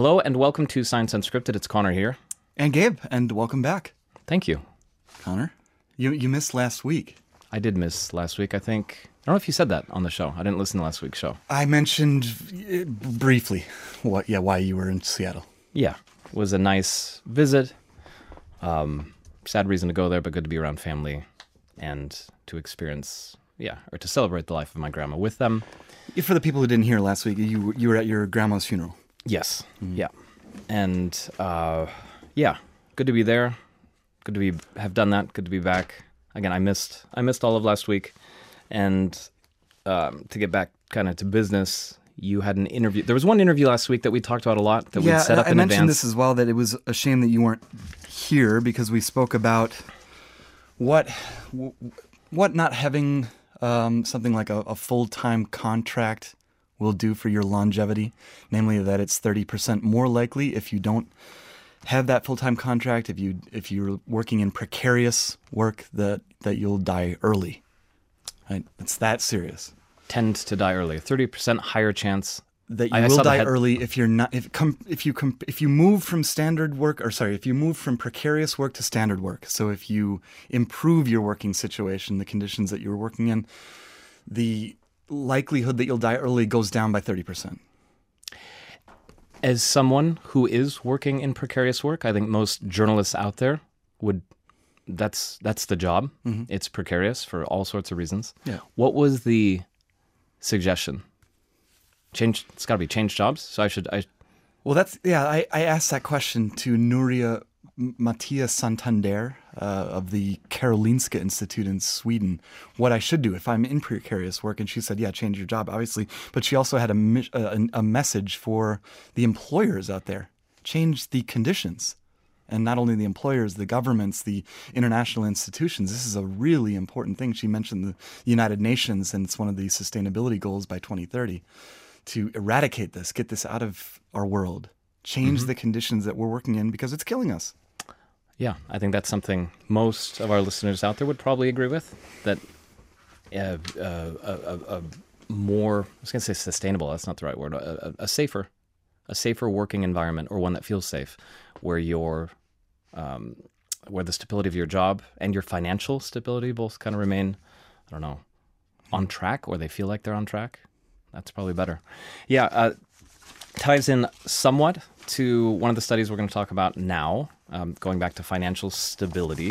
Hello and welcome to Science Unscripted. It's Connor here. And Gabe, and welcome back. Thank you. Connor, you missed last week. I did miss last week, I think. I don't know if you said that on the show. I didn't listen to last week's show. I mentioned briefly why you were in Seattle. Yeah, it was a nice visit. Sad reason to go there, but good to be around family and to experience, or to celebrate the life of my grandma with them. For the people who didn't hear last week, you were at your grandma's funeral. Yes. Mm-hmm. Yeah. And, good to be there. Good to have done that. Good to be back. Again, I missed all of last week. And to get back kind of to business, you had an interview. There was one interview last week that we talked about a lot that we'd set up in advance. Yeah, I mentioned this as well, that it was a shame that you weren't here because we spoke about what not having something like a full-time contract will do for your longevity, namely that it's 30% more likely if you don't have that full-time contract, if you're working in precarious work, that you'll die early. Right? It's that serious. Tend to die early. 30% higher chance that you will die early if you're not if you move from precarious work to standard work. So if you improve your working situation, the conditions that you're working in, the likelihood that you'll die early goes down by 30%. As someone who is working in precarious work, I think most journalists out there that's the job. Mm-hmm. It's precarious for all sorts of reasons. Yeah. What was the suggestion? It's got to be change jobs. So I asked that question to Nuria Matia Santander of the Karolinska Institute in Sweden, what I should do if I'm in precarious work. And she said, change your job, obviously. But she also had a message for the employers out there. Change the conditions. And not only the employers, the governments, the international institutions. This is a really important thing. She mentioned the United Nations, and it's one of the sustainability goals by 2030 to eradicate this, get this out of our world, change the conditions that we're working in because it's killing us. Yeah, I think that's something most of our listeners out there would probably agree with, that sustainable, that's not the right word, a safer working environment, or one that feels safe, where where the stability of your job and your financial stability both kind of remain, on track, or they feel like they're on track. That's probably better. Yeah, ties in somewhat to one of the studies we're going to talk about now, going back to financial stability,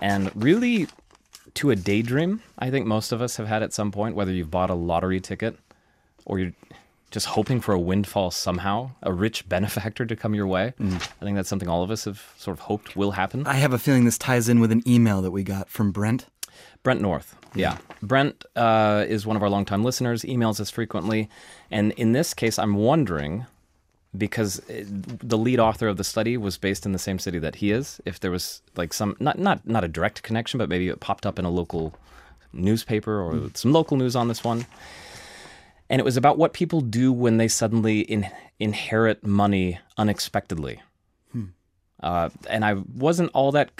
and really to a daydream I think most of us have had at some point, whether you've bought a lottery ticket or you're just hoping for a windfall somehow, a rich benefactor to come your way. Mm. I think that's something all of us have sort of hoped will happen. I have a feeling this ties in with an email that we got from Brent. Brent North, yeah. Brent is one of our longtime listeners, emails us frequently. And in this case, I'm wondering, because the lead author of the study was based in the same city that he is, if there was like some, not a direct connection, but maybe it popped up in a local newspaper or some local news on this one. And it was about what people do when they suddenly inherit money unexpectedly. Hmm. And I wasn't all that...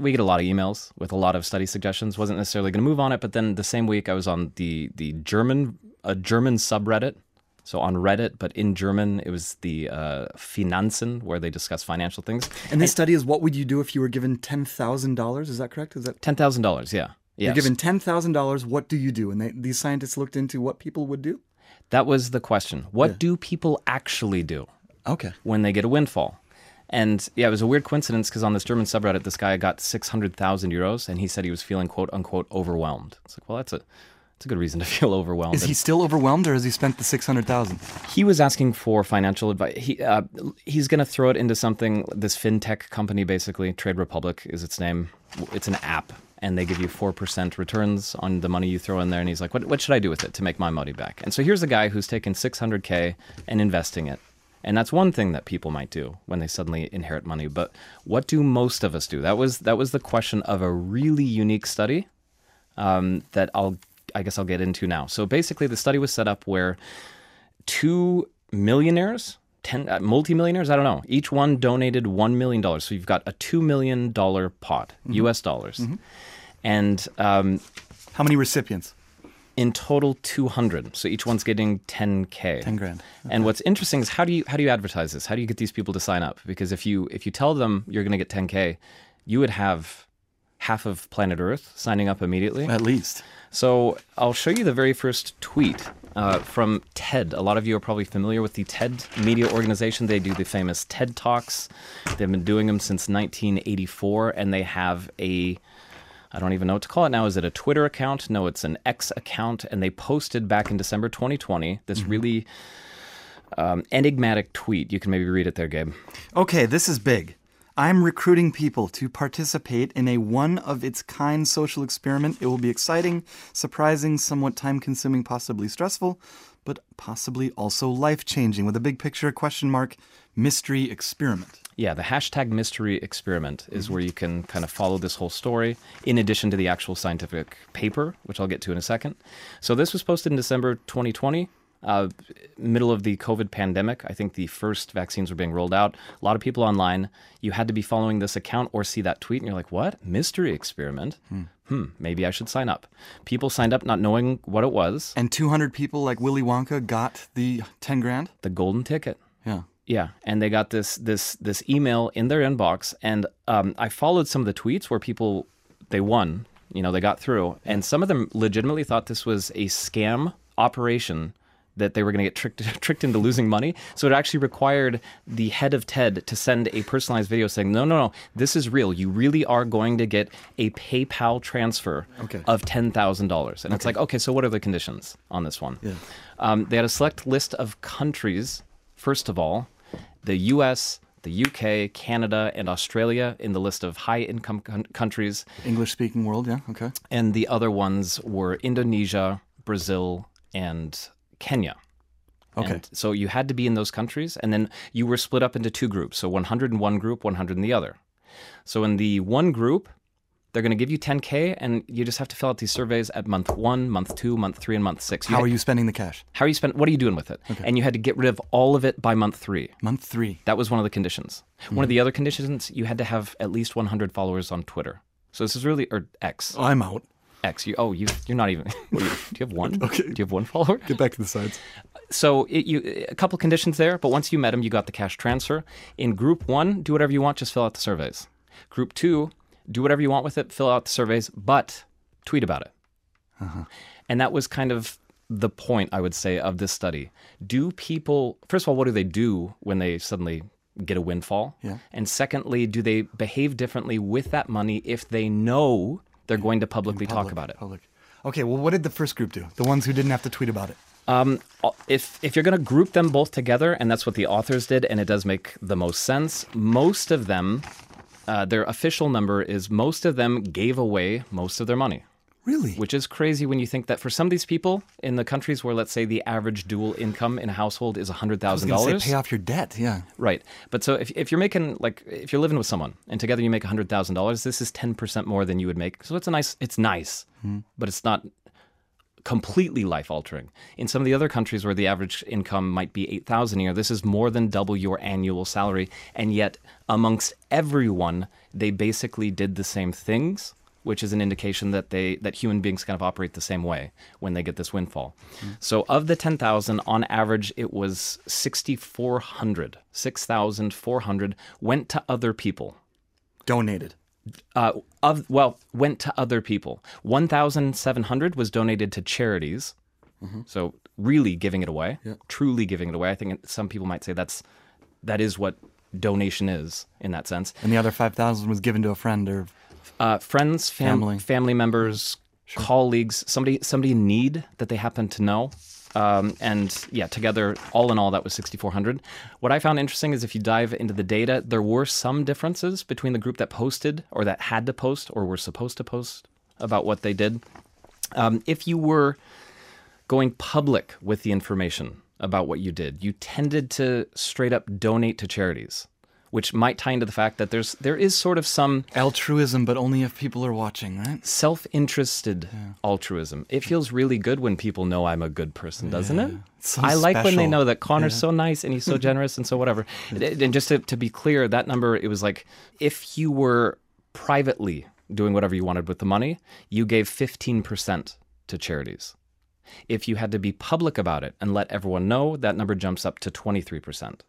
we get a lot of emails with a lot of study suggestions. Wasn't necessarily going to move on it, but then the same week I was on a German subreddit. So on Reddit, but in German, it was the Finanzen, where they discuss financial things. And this study is what would you do if you were given $10,000? Is that correct? Is that $10,000, yeah. Yes. You're given $10,000, what do you do? And these scientists looked into what people would do? That was the question. What do people actually do when they get a windfall? And it was a weird coincidence because on this German subreddit, this guy got 600,000 euros and he said he was feeling quote unquote overwhelmed. It's like, well, that's a good reason to feel overwhelmed. Is he still overwhelmed or has he spent the 600,000? He was asking for financial advice. He's going to throw it into something, this fintech company basically, Trade Republic is its name. It's an app. And they give you 4% returns on the money you throw in there. And he's like, what should I do with it to make my money back? And so here's a guy who's taken $600K and investing it. And that's one thing that people might do when they suddenly inherit money. But what do most of us do? That was the question of a really unique study that I guess I'll get into now. So basically the study was set up where two millionaires, multi-millionaires, I don't know, each one donated $1 million. So you've got a $2 million pot, US dollars. Mm-hmm. And how many recipients? In total, 200. So each one's getting 10K. 10 grand. Okay. And what's interesting is how do you advertise this? How do you get these people to sign up? Because if you tell them you're going to get 10K, you would have half of planet Earth signing up immediately. At least. So I'll show you the very first tweet from TED. A lot of you are probably familiar with the TED media organization. They do the famous TED Talks. They've been doing them since 1984, and they have a... I don't even know what to call it now. Is it a Twitter account? No, it's an X account. And they posted back in December 2020 this really enigmatic tweet. You can maybe read it there, Gabe. Okay, this is big. I'm recruiting people to participate in a one-of-its-kind social experiment. It will be exciting, surprising, somewhat time-consuming, possibly stressful, but possibly also life-changing, with a big picture, question mark, mystery experiment. Yeah, the hashtag mystery experiment is where you can kind of follow this whole story, in addition to the actual scientific paper, which I'll get to in a second. So this was posted in December 2020, middle of the COVID pandemic. I think the first vaccines were being rolled out. A lot of people online. You had to be following this account or see that tweet, and you're like, what? Mystery experiment? Maybe I should sign up. People signed up not knowing what it was. And 200 people like Willy Wonka got the 10 grand? The golden ticket. Yeah. Yeah, and they got this email in their inbox, and I followed some of the tweets where people, they won, you know, they got through, and some of them legitimately thought this was a scam operation that they were going to get tricked into losing money. So it actually required the head of TED to send a personalized video saying, no, this is real. You really are going to get a PayPal transfer of $10,000. And it's like, okay, so what are the conditions on this one? Yeah. They had a select list of countries, first of all. The U.S., the UK, Canada, and Australia in the list of high-income countries. English-speaking world, yeah, okay. And the other ones were Indonesia, Brazil, and Kenya. Okay. And so you had to be in those countries, and then you were split up into two groups, so 100 in one group, 100 in the other. So in the one group, they're going to give you 10K, and you just have to fill out these surveys at month 1, month 2, month 3, and month 6. How are you spending the cash? What are you doing with it? Okay. And you had to get rid of all of it by month 3. Month 3. That was one of the conditions. Mm. One of the other conditions, you had to have at least 100 followers on Twitter. So this is really, or X. Oh, I'm out. X. You're not even. Do you have one? Okay. Do you have one follower? Get back to the sides. So a couple conditions there, but once you met them, you got the cash transfer. In group 1, do whatever you want, just fill out the surveys. Group 2, do whatever you want with it, fill out the surveys, but tweet about it. Uh-huh. And that was kind of the point, I would say, of this study. Do people, first of all, what do they do when they suddenly get a windfall? Yeah. And secondly, do they behave differently with that money if they know they're going to publicly talk about it? Okay, well, what did the first group do? The ones who didn't have to tweet about it? If you're going to group them both together, and that's what the authors did, and it does make the most sense, most of them... their official number is most of them gave away most of their money. Really? Which is crazy when you think that for some of these people in the countries where, let's say, the average dual income in a household is $100,000. I was going to say pay off your debt, yeah. Right. But so if you're living with someone and together you make $100,000, this is 10% more than you would make. So it's nice, but it's not completely life-altering. In some of the other countries where the average income might be $8,000 a year, this is more than double your annual salary. And yet, amongst everyone, they basically did the same things, which is an indication that that human beings kind of operate the same way when they get this windfall. Mm-hmm. So of the 10,000, on average, it was 6,400 went to other people. Donated. Went to other people. 1,700 was donated to charities. Mm-hmm. So really giving it away, truly giving it away. I think some people might say that is what donation is in that sense. And the other 5,000 was given to a friend or friends, family members, colleagues, somebody in need that they happen to know. Together, all in all, that was 6,400. What I found interesting is if you dive into the data, there were some differences between the group that posted or that had to post or were supposed to post about what they did. If you were going public with the information about what you did, you tended to straight up donate to charities, which might tie into the fact that there is sort of some... altruism, but only if people are watching, right? Self-interested altruism. It feels really good when people know I'm a good person, doesn't it? So I like special when they know that Connor's so nice and he's so generous and so whatever. And just to be clear, that number, it was like, if you were privately doing whatever you wanted with the money, you gave 15% to charities. If you had to be public about it and let everyone know, that number jumps up to 23%.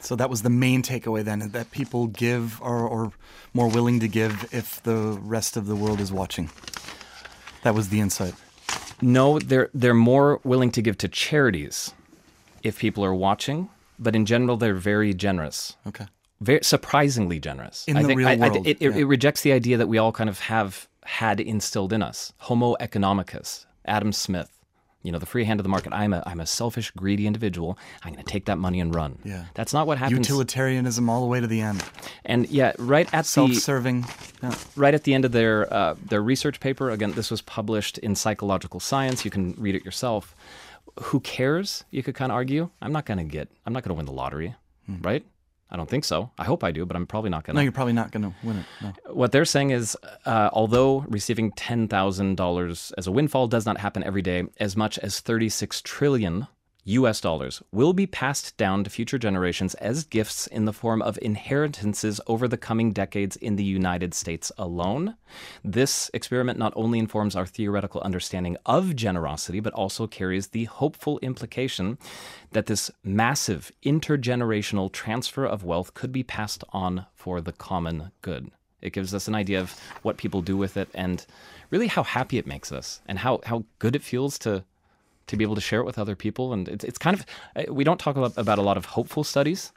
So that was the main takeaway then, that people give or more willing to give if the rest of the world is watching. That was the insight. No, they're more willing to give to charities if people are watching, but in general they're very generous. Okay. Very surprisingly generous. In the real world. It rejects the idea that we all kind of have had instilled in us. Homo economicus, Adam Smith. You know, the free hand of the market. I'm a selfish, greedy individual. I'm going to take that money and run. Yeah. That's not what happens. Utilitarianism all the way to the end. And yeah, self-serving. Yeah. Right at the end of their research paper, again, this was published in Psychological Science. You can read it yourself. Who cares? You could kind of argue. I'm not going to win the lottery, right? I don't think so. I hope I do, but I'm probably not going to. No, you're probably not going to win it. No. What they're saying is, although receiving $10,000 as a windfall does not happen every day, as much as $36 trillion will be passed down to future generations as gifts in the form of inheritances over the coming decades in the United States alone. This experiment not only informs our theoretical understanding of generosity, but also carries the hopeful implication that this massive intergenerational transfer of wealth could be passed on for the common good. It gives us an idea of what people do with it and really how happy it makes us and how good it feels to be able to share it with other people. And it's kind of, we don't talk about a lot of hopeful studies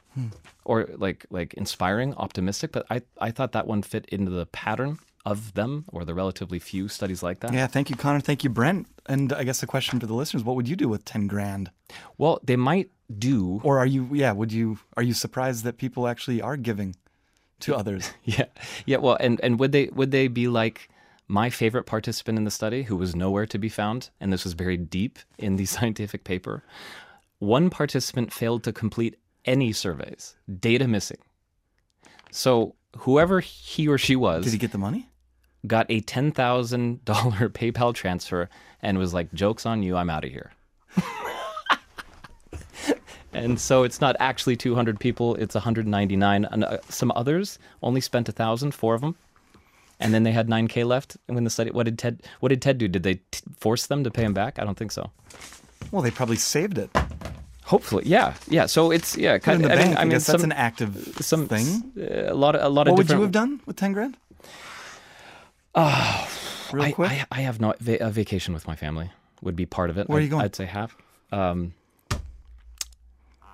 or like inspiring, optimistic, but I thought that one fit into the pattern of them, or the relatively few studies like that. Yeah, thank you, Connor. Thank you, Brent. And I guess the question for the listeners, what would you do with 10 grand? Well, they might do. Or are you surprised that people actually are giving to others? Yeah. Well, and would they be like, my favorite participant in the study, who was nowhere to be found, and this was buried deep in the scientific paper, one participant failed to complete any surveys, data missing. So whoever he or she was... Did he get the money? Got a $10,000 PayPal transfer and was like, joke's on you, I'm out of here. And so it's not actually 200 people, it's 199. And some others only spent 1,000, four of them. And then they had $9,000 left. And when the study, what did TED do? Did they force them to pay him back? I don't think so. Well, they probably saved it. Hopefully, yeah. So it's kind of. I mean, that's an active thing. A lot of. What would you have done with $10,000? Real quick. I have no a vacation with my family would be part of it. Where are you going? I'd say half.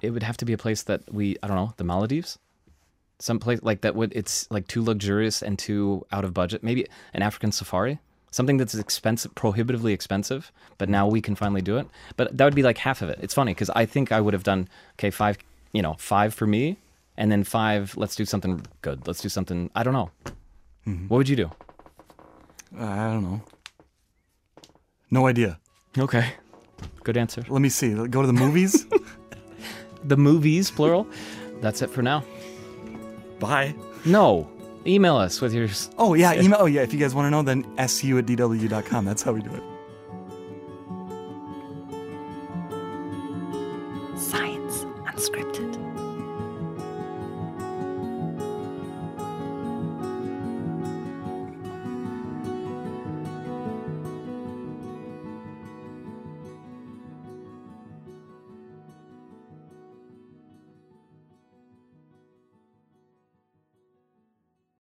It would have to be a place that I don't know, the Maldives. Some place like that it's like too luxurious and too out of budget. Maybe an African safari, something that's expensive, prohibitively expensive, but now we can finally do it. But that would be like half of it. It's funny because I think I would have done, five for me, and then five, let's do something good. Let's do something, I don't know. Mm-hmm. What would you do? I don't know. No idea. Okay. Good answer. Let me see. Go to the movies? The movies, plural. That's it for now. Bye. No. Email us with your... Oh, yeah. Email. Oh, yeah. If you guys want to know, then su@dw.com. That's how we do it. Science Unscripted.